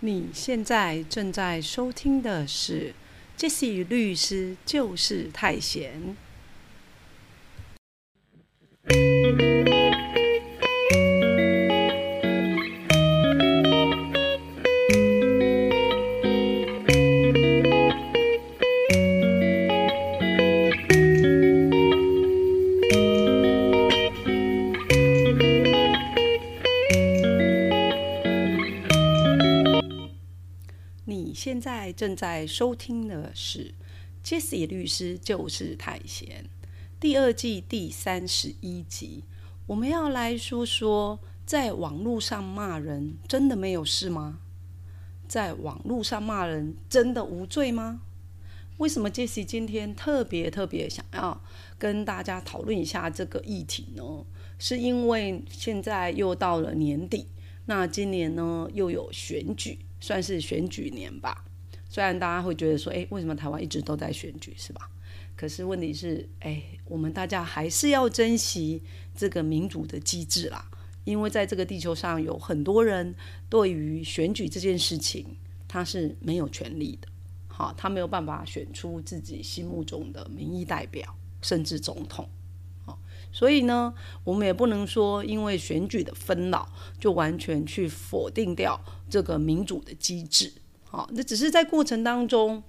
你现在正在收听的是 Jesse 律师就是太闲。你现在正在收听的是 Jesse 律师就是太闲第二季第31集，我们要来说说在网络上骂人真的没有事吗？在网络上骂人真的无罪吗？为什么 Jesse 今天特别想要跟大家讨论一下这个议题呢？是因为现在又到了年底，那今年呢又有选举，算是选举年吧。虽然大家会觉得说为什么台湾一直都在选举，是吧？可是问题是我们大家还是要珍惜这个民主的机制啦，因为在这个地球上有很多人对于选举这件事情他是没有权利的，好，他没有办法选出自己心目中的民意代表甚至总统。所以呢，我们也不能说因为选举的纷扰就完全去否定掉这个民主的机制。好，那只是在过程当中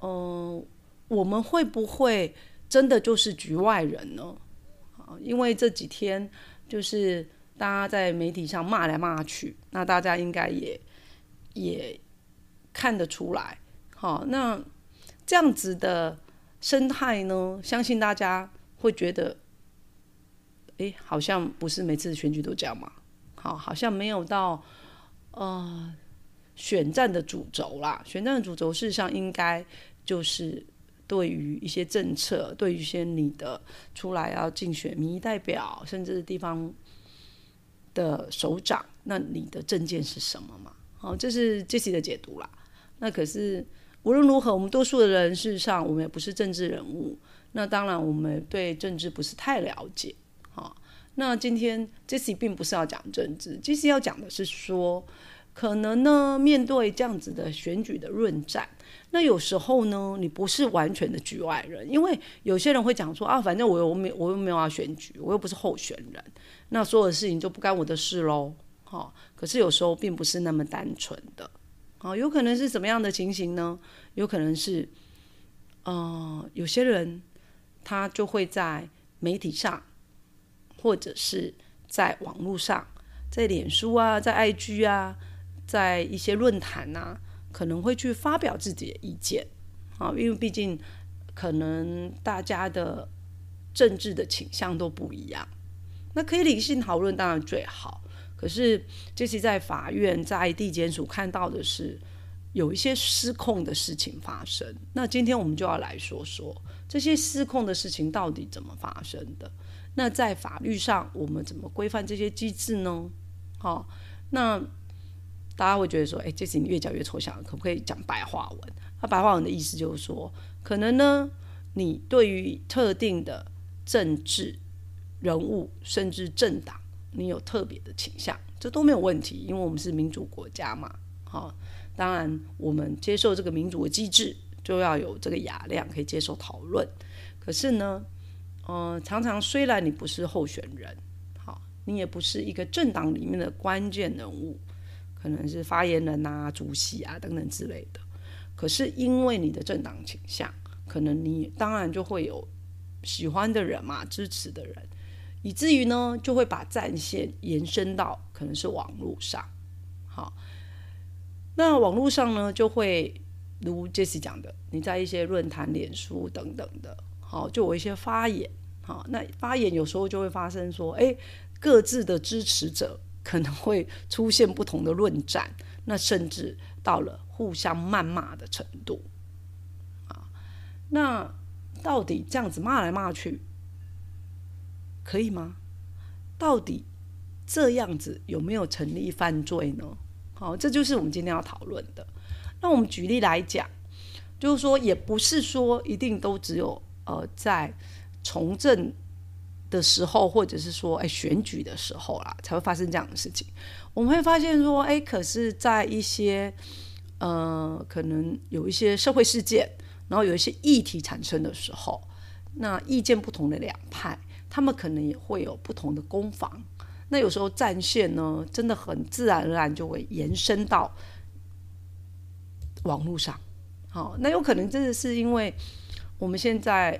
我们会不会真的就是局外人呢？因为这几天就是大家在媒体上骂来骂去，那大家应该也看得出来。好，那这样子的生态呢，相信大家会觉得好像不是每次选举都这样嘛。好像没有到选战的主轴啦。选战的主轴事实上应该就是对于一些政策，对于一些你的出来要竞选民意代表甚至地方的首长，那你的政见是什么嘛。好，这是 Jesse 的解读啦。那可是无论如何，我们多数的人事实上我们也不是政治人物，那当然我们对政治不是太了解。那今天 Jesse 并不是要讲政治， Jesse 要讲的是说可能呢面对这样子的选举的论战，那有时候呢你不是完全的局外人，因为有些人会讲说反正我又没有要选举，我又不是候选人，那所有的事情就不干我的事咯。可是有时候并不是那么单纯的。有可能是什么样的情形呢？有可能是有些人他就会在媒体上或者是在网络上，在脸书啊，在 IG 啊，在一些论坛啊，可能会去发表自己的意见。因为毕竟可能大家的政治的倾向都不一样，那可以理性讨论当然最好。可是这次在法院，在地检署看到的是有一些失控的事情发生，那今天我们就要来说说这些失控的事情到底怎么发生的，那在法律上我们怎么规范这些机制呢？那大家会觉得说Jesse 你越讲越抽象，可不可以讲白话文？白话文的意思就是说，可能呢你对于特定的政治人物甚至政党你有特别的倾向，这都没有问题，因为我们是民主国家嘛。当然我们接受这个民主的机制，就要有这个雅量可以接受讨论。可是呢常常虽然你不是候选人，你也不是一个政党里面的关键人物，可能是发言人啊、主席啊等等之类的，可是因为你的政党倾向，可能你当然就会有喜欢的人嘛、支持的人，以至于呢就会把战线延伸到可能是网络上。那网络上呢就会如 Jesse 讲的，你在一些论坛、脸书等等的就有一些发言。那发言有时候就会发生说各自的支持者可能会出现不同的论战，那甚至到了互相谩骂的程度。那到底这样子骂来骂去可以吗？到底这样子有没有成立犯罪呢？这就是我们今天要讨论的。那我们举例来讲，就是说也不是说一定都只有在从政的时候，或者是说选举的时候啦，才会发生这样的事情。我们会发现说可是在一些可能有一些社会事件，然后有一些议题产生的时候，那意见不同的两派他们可能也会有不同的攻防。那有时候战线呢真的很自然而然就会延伸到网络上。好，那有可能真的是因为我们现在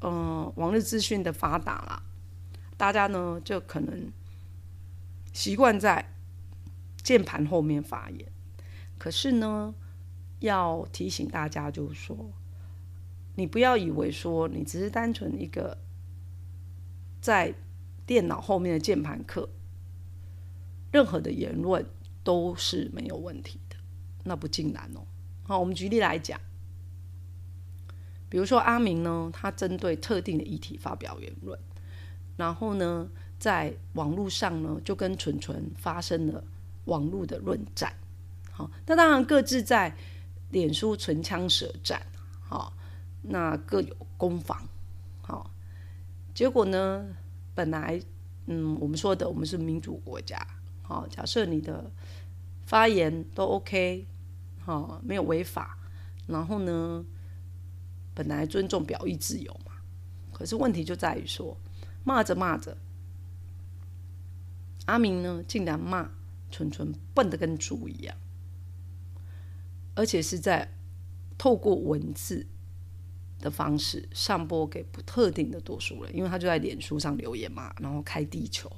网络资讯的发达啦，大家呢就可能习惯在键盘后面发言。可是呢要提醒大家就是说，你不要以为说你只是单纯一个在电脑后面的键盘客，任何的言论都是没有问题的，那不尽然哦。好，我们举例来讲，比如说阿明呢，他针对特定的议题发表言论，然后呢在网络上呢就跟纯纯发生了网络的论战。好，那当然各自在脸书唇枪舌战，好，那各有攻防。好，结果呢本来我们说的我们是民主国家，好，假设你的发言都 OK， 好，没有违法，然后呢本来尊重表意自由嘛，可是问题就在于说，骂着骂着，阿明呢竟然骂纯纯笨得跟猪一样，而且是在透过文字的方式上播给不特定的多数人，因为他就在脸书上留言嘛，然后开地球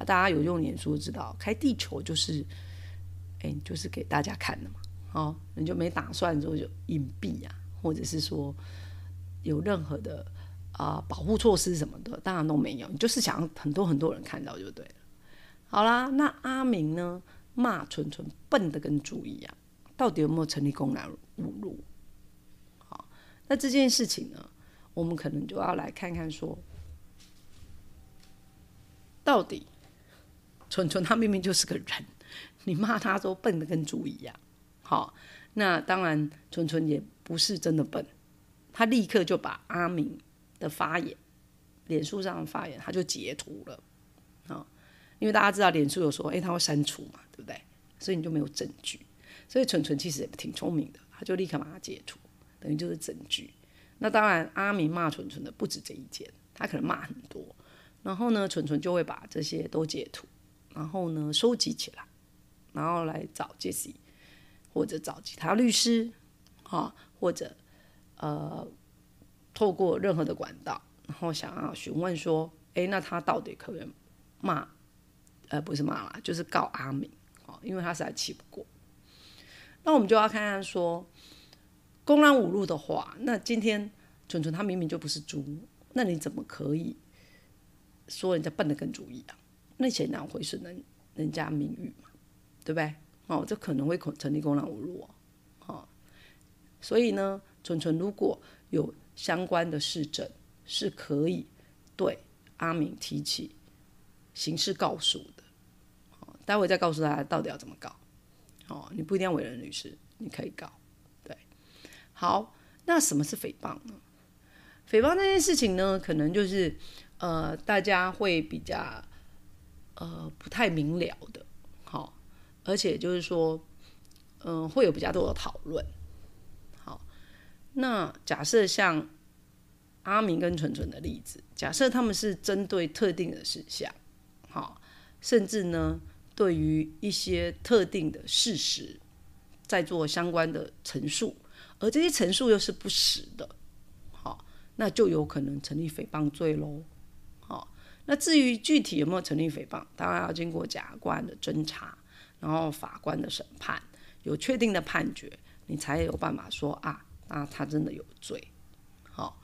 大家有用脸书知道，开地球就是就是给大家看的嘛。好，你就没打算说就隐蔽啊，或者是说有任何的保护措施什么的，当然都没有，你就是想让很多很多人看到就对了。好啦，那阿明呢骂纯纯笨的跟猪一样，到底有没有成立公然侮辱？好，那这件事情呢，我们可能就要来看看说，到底纯纯他明明就是个人，你骂他说笨的跟猪一样。好，那当然纯纯也不是真的笨，他立刻就把阿明的发言，脸书上的发言他就截图了。哦，因为大家知道脸书有时候他会删除嘛，对不对？所以你就没有证据，所以纯纯其实也挺聪明的，他就立刻把它截图，等于就是证据。那当然阿明骂纯纯的不止这一件，他可能骂很多，然后呢纯纯就会把这些都截图，然后呢收集起来，然后来找 Jesse 或者找其他律师，或者透过任何的管道，然后想要询问说那他到底可不可以骂不是骂啦，就是告阿明，因为他实在气不过。那我们就要看看说，公然侮辱的话，那今天纯纯他明明就不是猪，那你怎么可以说人家笨得跟猪一样？那显然会损人家名誉嘛，对不对？这可能会成立公然侮辱哦。所以呢纯纯如果有相关的事证，是可以对阿明提起刑事告诉的。待会再告诉大家到底要怎么告。你不一定要委任律师，你可以告。对，好，那什么是诽谤呢？诽谤这件事情呢，可能就是大家会比较不太明了的。好，而且就是说会有比较多的讨论。那假设像阿明跟纯纯的例子，假设他们是针对特定的事项，甚至呢对于一些特定的事实在做相关的陈述，而这些陈述又是不实的，那就有可能成立诽谤罪咯。那至于具体有没有成立诽谤，当然要经过检察官的侦查，然后法官的审判，有确定的判决，你才有办法说他真的有罪。好，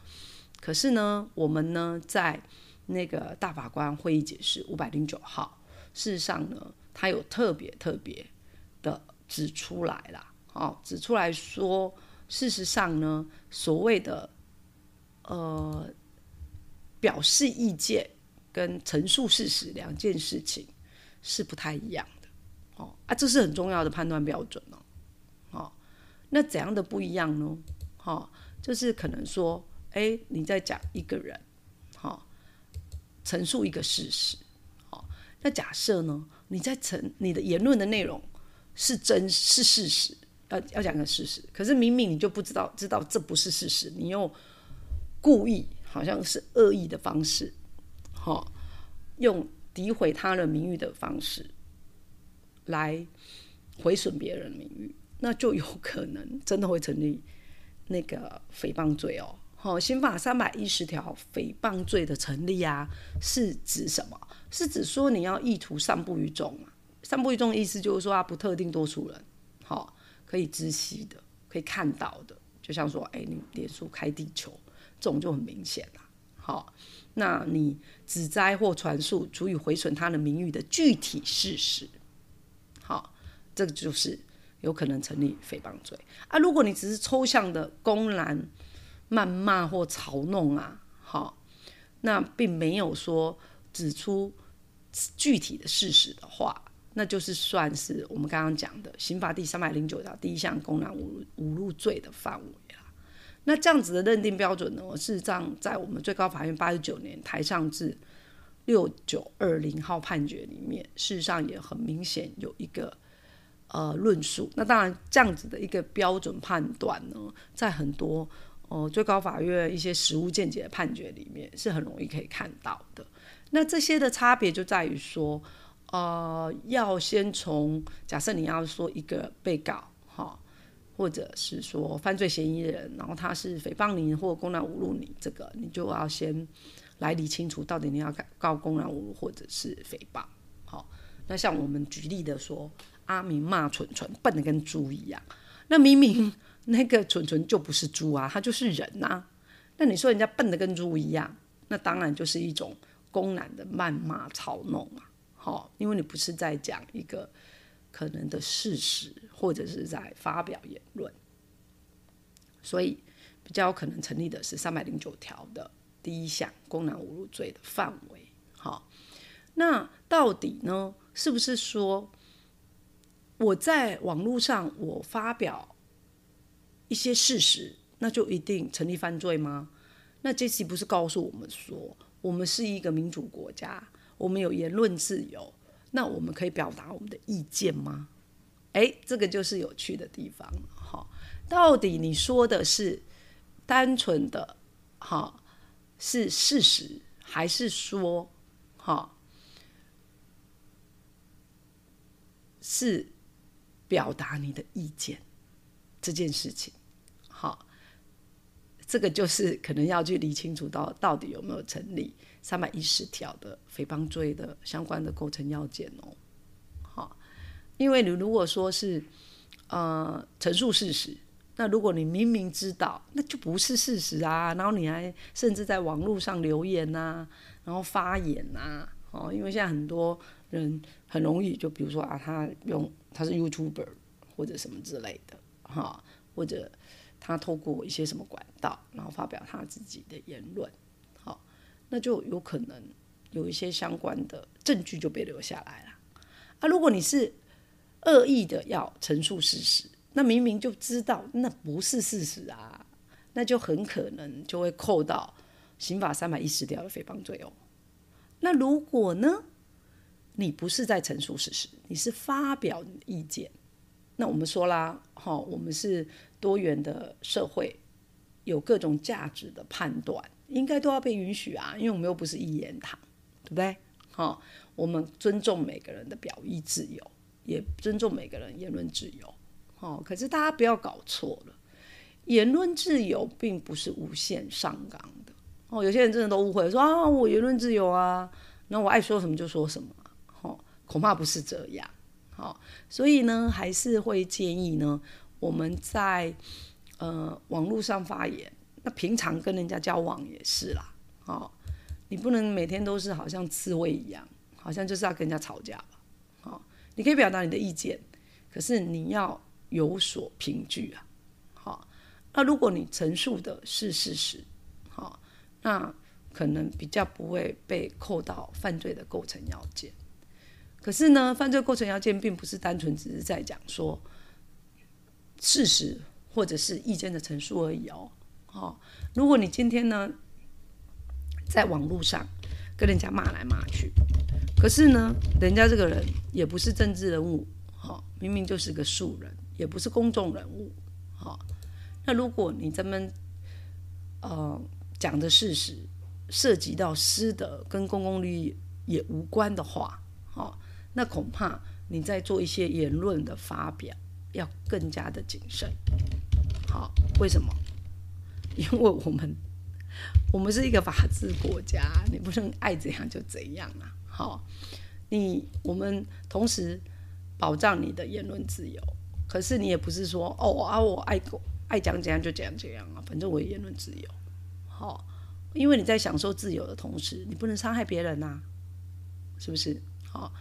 可是呢我们呢在那个大法官会议解释509号，事实上呢他有特别的指出来啦，指出来说事实上呢所谓的表示意见跟陈述事实两件事情是不太一样的。这是很重要的判断标准哦。那怎样的不一样呢？就是可能说你在讲一个人陈述一个事实。好，那假设呢，你的言论的内容是是事实，要讲个事实，可是明明你就不知道这不是事实，你又故意好像是恶意的方式，好，用诋毁他人名誉的方式来毁损别人的名誉，那就有可能真的会成立那个诽谤罪哦。好，刑法310条诽谤罪的成立啊，是指什么？是指说你要意图散布于众嘛？散布于众的意思就是说，不特定多数人，好，可以知悉的，可以看到的，就像说，你脸书开地球，这种就很明显啦。好，那你指摘或传述足以毁损他的名誉的具体事实，好，这个就是有可能成立诽谤罪啊。如果你只是抽象的公然谩骂或嘲弄啊，好，那并没有说指出具体的事实的话，那就是算是我们刚刚讲的刑法第309条第一项公然侮辱罪的范围啦。那这样子的认定标准呢，事实上在我们最高法院89年台上字6920号判决里面，事实上也很明显有一个论述。那当然这样子的一个标准判断呢，在很多最高法院一些实务见解的判决里面是很容易可以看到的。那这些的差别就在于说，要先从假设你要说一个被告，或者是说犯罪嫌疑人，然后他是诽谤你或公然侮辱你，这个你就要先来理清楚到底你要告公然侮辱或者是诽谤。好，那像我们举例的说，阿明骂蠢蠢笨得跟猪一样，那明明那个蠢蠢就不是猪啊，他就是人啊，那你说人家笨得跟猪一样，那当然就是一种公然的谩骂嘲弄啊。因为你不是在讲一个可能的事实，或者是在发表言论，所以比较可能成立的是309条的第一项公然侮辱罪的范围。好，那到底呢，是不是说我在网络上我发表一些事实，那就一定成立犯罪吗？那 Jesse 不是告诉我们说，我们是一个民主国家，我们有言论自由，那我们可以表达我们的意见吗？这个就是有趣的地方。到底你说的是单纯的是事实，还是说是表达你的意见这件事情？这个就是可能要去理清楚到底有没有成立310条的诽谤罪的相关的构成要件哦。好，因为你如果说是陈述事实，那如果你明明知道那就不是事实啊，然后你还甚至在网络上留言啊，然后发言啊，因为现在很多人很容易就比如说他是 YouTuber 或者什么之类的，或者他透过一些什么管道，然后发表他自己的言论，好，那就有可能有一些相关的证据就被留下来了。如果你是恶意的要陈述事实，那明明就知道那不是事实啊，那就很可能就会扣到刑法310条的诽谤罪哦。那如果呢，你不是在陈述事实，你是发表你的意见，那我们说啦，我们是多元的社会，有各种价值的判断应该都要被允许啊，因为我们又不是一言堂，对不对？我们尊重每个人的表意自由，也尊重每个人言论自由。可是大家不要搞错了，言论自由并不是无限上纲的。有些人真的都误会说我言论自由啊，那我爱说什么就说什么，恐怕不是这样。所以呢，还是会建议呢，我们在网络上发言，那平常跟人家交往也是啦。你不能每天都是好像刺猬一样，好像就是要跟人家吵架吧。你可以表达你的意见，可是你要有所凭据啊。那如果你陈述的是事实，那可能比较不会被扣到犯罪的构成要件。可是呢，犯罪构成要件并不是单纯只是在讲说事实或者是意见的陈述而已哦。如果你今天呢在网络上跟人家骂来骂去。可是呢，人家这个人也不是政治人物，明明就是个素人，也不是公众人物。那如果你这么讲的事实涉及到私德跟公共利益也无关的话，那恐怕你在做一些言论的发表要更加的谨慎。好，为什么？因为我们是一个法治国家，你不能爱怎样就怎样啊。好，我们同时保障你的言论自由，可是你也不是说我爱讲怎样就怎样啊，反正我言论自由。好，因为你在享受自由的同时，你不能伤害别人啊，是不是？好，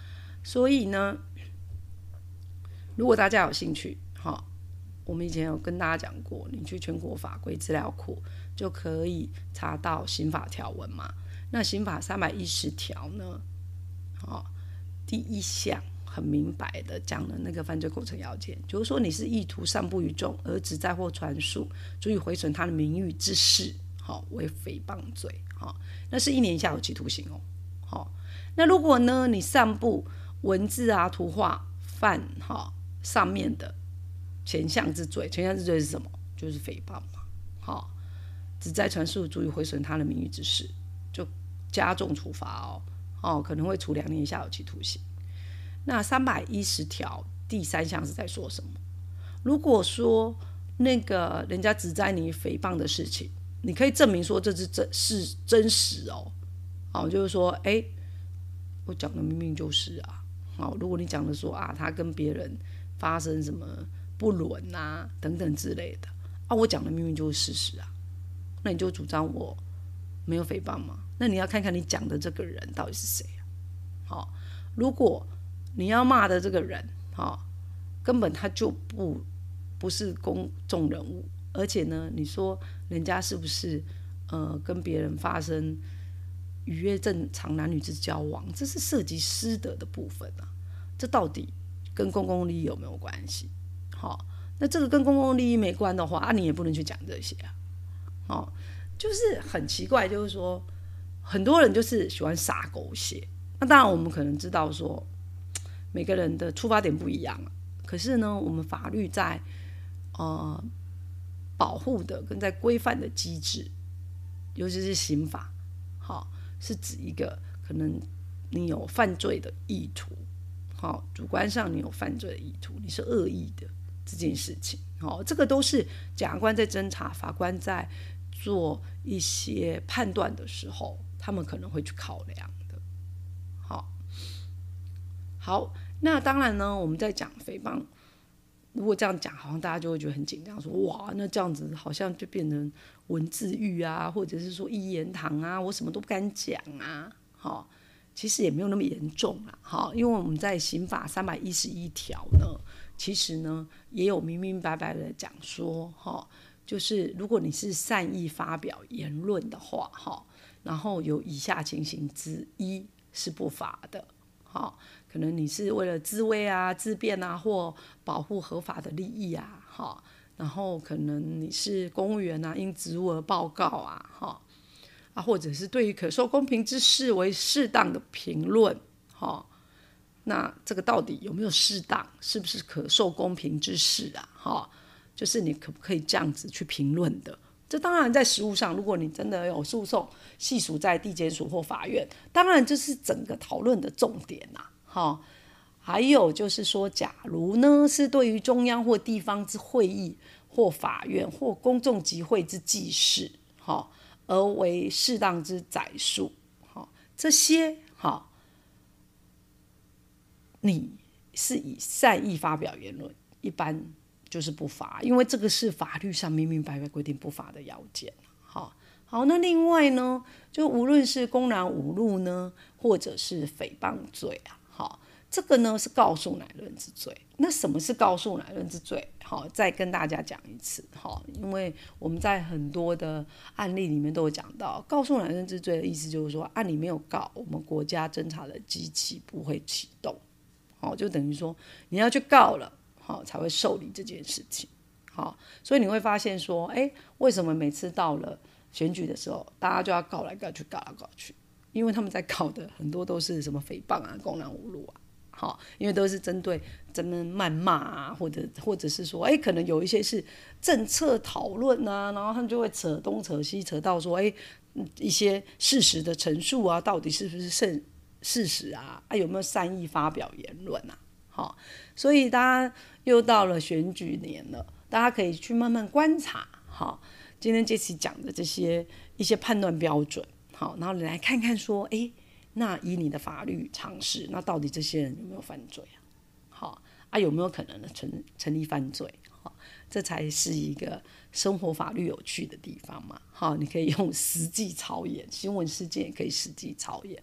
所以呢，如果大家有兴趣，我们以前有跟大家讲过，你去全国法规资料库就可以查到刑法条文嘛。那刑法310条呢，第一项很明白的讲了那个犯罪构成要件，就是说你是意图散布于众而旨在或传述足以毁损他的名誉之事，为诽谤罪，那是1年以下有期徒刑哦。那如果呢，你散布文字啊、图画犯上面的前项之罪是什么？就是诽谤嘛。旨在传述足以毁损他的名誉之事，就加重处罚可能会处2年以下有期徒刑。那310条第3项是在说什么？如果说那个人家指摘你诽谤的事情，你可以证明说这是真实就是说我讲的明明就是啊。如果你讲的说他跟别人发生什么不伦啊等等之类的我讲的明明就是事实啊，那你就主张我没有诽谤吗？那你要看看你讲的这个人到底是谁啊。如果你要骂的这个人根本他就不是公众人物，而且呢，你说人家是不是跟别人发生逾越正常男女之交往，这是涉及私德的部分啊，这到底跟公共利益有没有关系？那这个跟公共利益没关的话你也不能去讲这些啊。就是很奇怪，就是说很多人就是喜欢撒狗血。那当然我们可能知道说每个人的出发点不一样可是呢，我们法律在保护的跟在规范的机制，尤其是刑法是指一个可能你有犯罪的意图，主观上你有犯罪的意图，你是恶意的这件事情这个都是检察官在侦查，法官在做一些判断的时候他们可能会去考量的。好，那当然呢，我们在讲诽谤，如果这样讲好像大家就会觉得很紧张，说哇那这样子好像就变成文字狱啊，或者是说一言堂啊，我什么都不敢讲啊。其实也没有那么严重啦因为我们在刑法311条呢，其实呢也有明明白白的讲说就是如果你是善意发表言论的话然后有以下情形之一是不法的可能你是为了自卫啊、自辩啊或保护合法的利益啊然后可能你是公务员啊，因职务而报告啊，或者是对于可受公平之事为适当的评论那这个到底有没有适当，是不是可受公平之事啊就是你可不可以这样子去评论的。这当然在实务上，如果你真的有诉讼系属在地检署或法院，当然就是整个讨论的重点还有就是说，假如呢是对于中央或地方之会议或法院或公众集会之纪事而为适当之载述这些你是以善意发表言论一般就是不法，因为这个是法律上明明白白规定不法的要件好，那另外呢，就无论是公然侮辱呢或者是诽谤罪这个呢是告诉乃论之罪。那什么是告诉乃论之罪？再跟大家讲一次因为我们在很多的案例里面都有讲到，告诉乃论之罪的意思就是说案里没有告，我们国家侦查的机器不会启动就等于说你要去告了才会受理这件事情所以你会发现说为什么每次到了选举的时候大家就要告来告去告来告去因为他们在搞的很多都是什么诽谤啊、公然侮辱啊，好，因为都是针对咱们谩骂啊，或者是说，可能有一些是政策讨论啊，然后他们就会扯东扯西，扯到说，一些事实的陈述啊，到底是不是事实啊？有没有善意发表言论啊？好，所以大家又到了选举年了，大家可以去慢慢观察。好，今天Jesse讲的这些一些判断标准，好，然后你来看看说，那以你的法律常识，那到底这些人有没有犯罪啊？好啊，有没有可能成立犯罪？好，这才是一个生活法律有趣的地方嘛。好，你可以用实际操演，新闻事件也可以实际操演。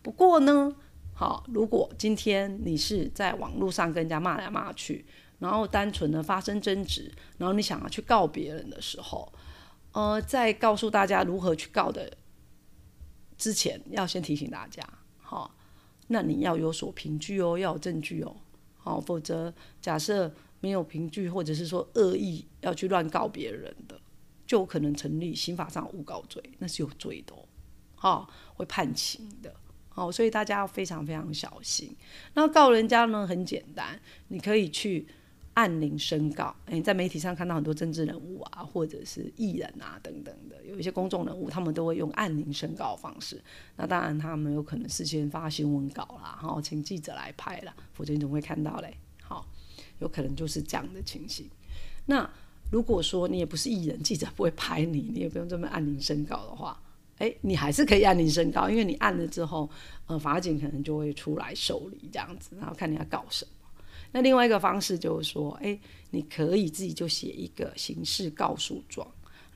不过呢，好，如果今天你是在网络上跟人家骂来骂去，然后单纯的发生争执，然后你想要去告别人的时候，在告诉大家如何去告的之前，要先提醒大家，好，那你要有所凭据哦，要有证据哦，好，否则假设没有凭据，或者是说恶意要去乱告别人的，就可能成立刑法上诬告罪，那是有罪的哦，好，会判刑的，好，所以大家要非常非常小心。那告人家呢很简单，你可以去按铃申告，在媒体上看到很多政治人物啊，或者是艺人啊等等的，有一些公众人物他们都会用按铃申告的方式，那当然他们有可能事先发新闻稿啦，请记者来拍啦，否则你怎么会看到嘞？好，有可能就是这样的情形。那如果说你也不是艺人，记者不会拍你，你也不用这么按铃申告的话，你还是可以按铃申告，因为你按了之后，法警可能就会出来受理这样子，然后看你要告什么。那另外一个方式就是说，你可以自己就写一个刑事告诉状，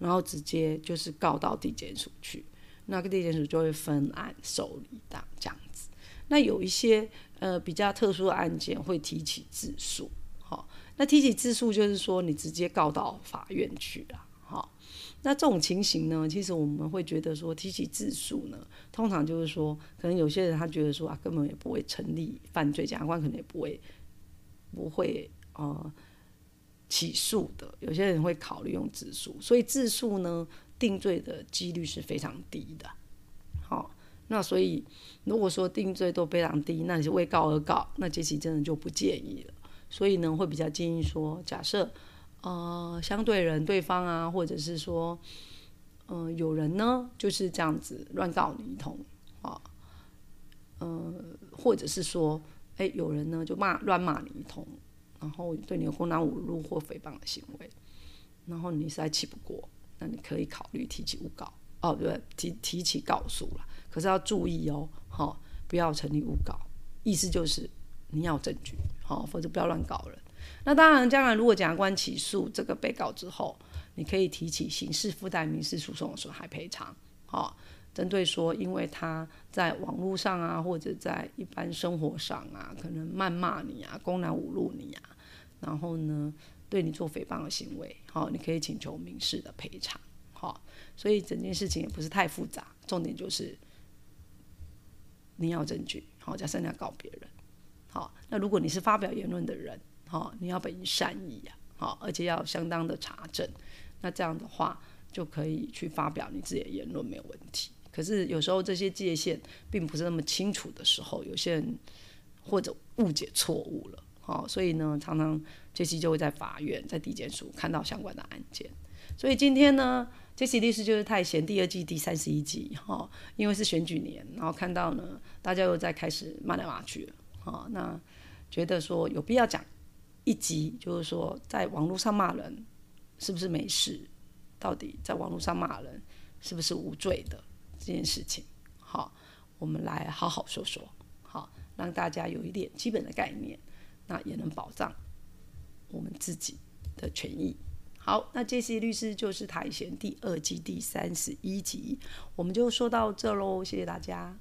然后直接就是告到地检署去，那个地检署就会分案受理这样子。那有一些比较特殊的案件会提起自诉，那提起自诉就是说你直接告到法院去啦。那这种情形呢，其实我们会觉得说提起自诉呢，通常就是说可能有些人他觉得说根本也不会成立犯罪，检察官可能也不会起诉的，有些人会考虑用自诉，所以自诉呢定罪的几率是非常低的。好，那所以如果说定罪都非常低，那你是为告而告，那Jesse真的就不建议了。所以呢会比较建议说，假设相对人对方啊，或者是说有人呢就是这样子乱告你一通啊，或者是说有人呢就乱骂你一通，然后对你有公然侮辱或诽谤的行为，然后你实在气不过，那你可以考虑提起诬告，对，提起告诉了。可是要注意哦，不要成立诬告，意思就是你要证据，否则不要乱告人。那当然，如果检察官起诉这个被告之后，你可以提起刑事附带民事诉讼的损害赔偿，针对说因为他在网络上啊，或者在一般生活上啊，可能谩骂你啊，公然侮辱你啊，然后呢对你做诽谤的行为，你可以请求民事的赔偿。所以整件事情也不是太复杂，重点就是你要证据，假设你要告别人，那如果你是发表言论的人，你要本于善意啊，而且要相当的查证，那这样的话就可以去发表你自己的言论，没有问题。可是有时候这些界限并不是那么清楚的时候，有些人或者误解错误了，所以呢常常Jesse就会在法院、在地检署看到相关的案件。所以今天呢Jesse律师就是太闲第二季第31集，因为是选举年，然后看到呢大家又在开始骂来骂去了，那觉得说有必要讲一集，就是说在网络上骂人是不是没事，到底在网络上骂人是不是无罪的这件事情，我们来好好说说，让大家有一点基本的概念，那也能保障我们自己的权益。好，那Jesse律师就是台贤第2季第31集，我们就说到这喽，谢谢大家。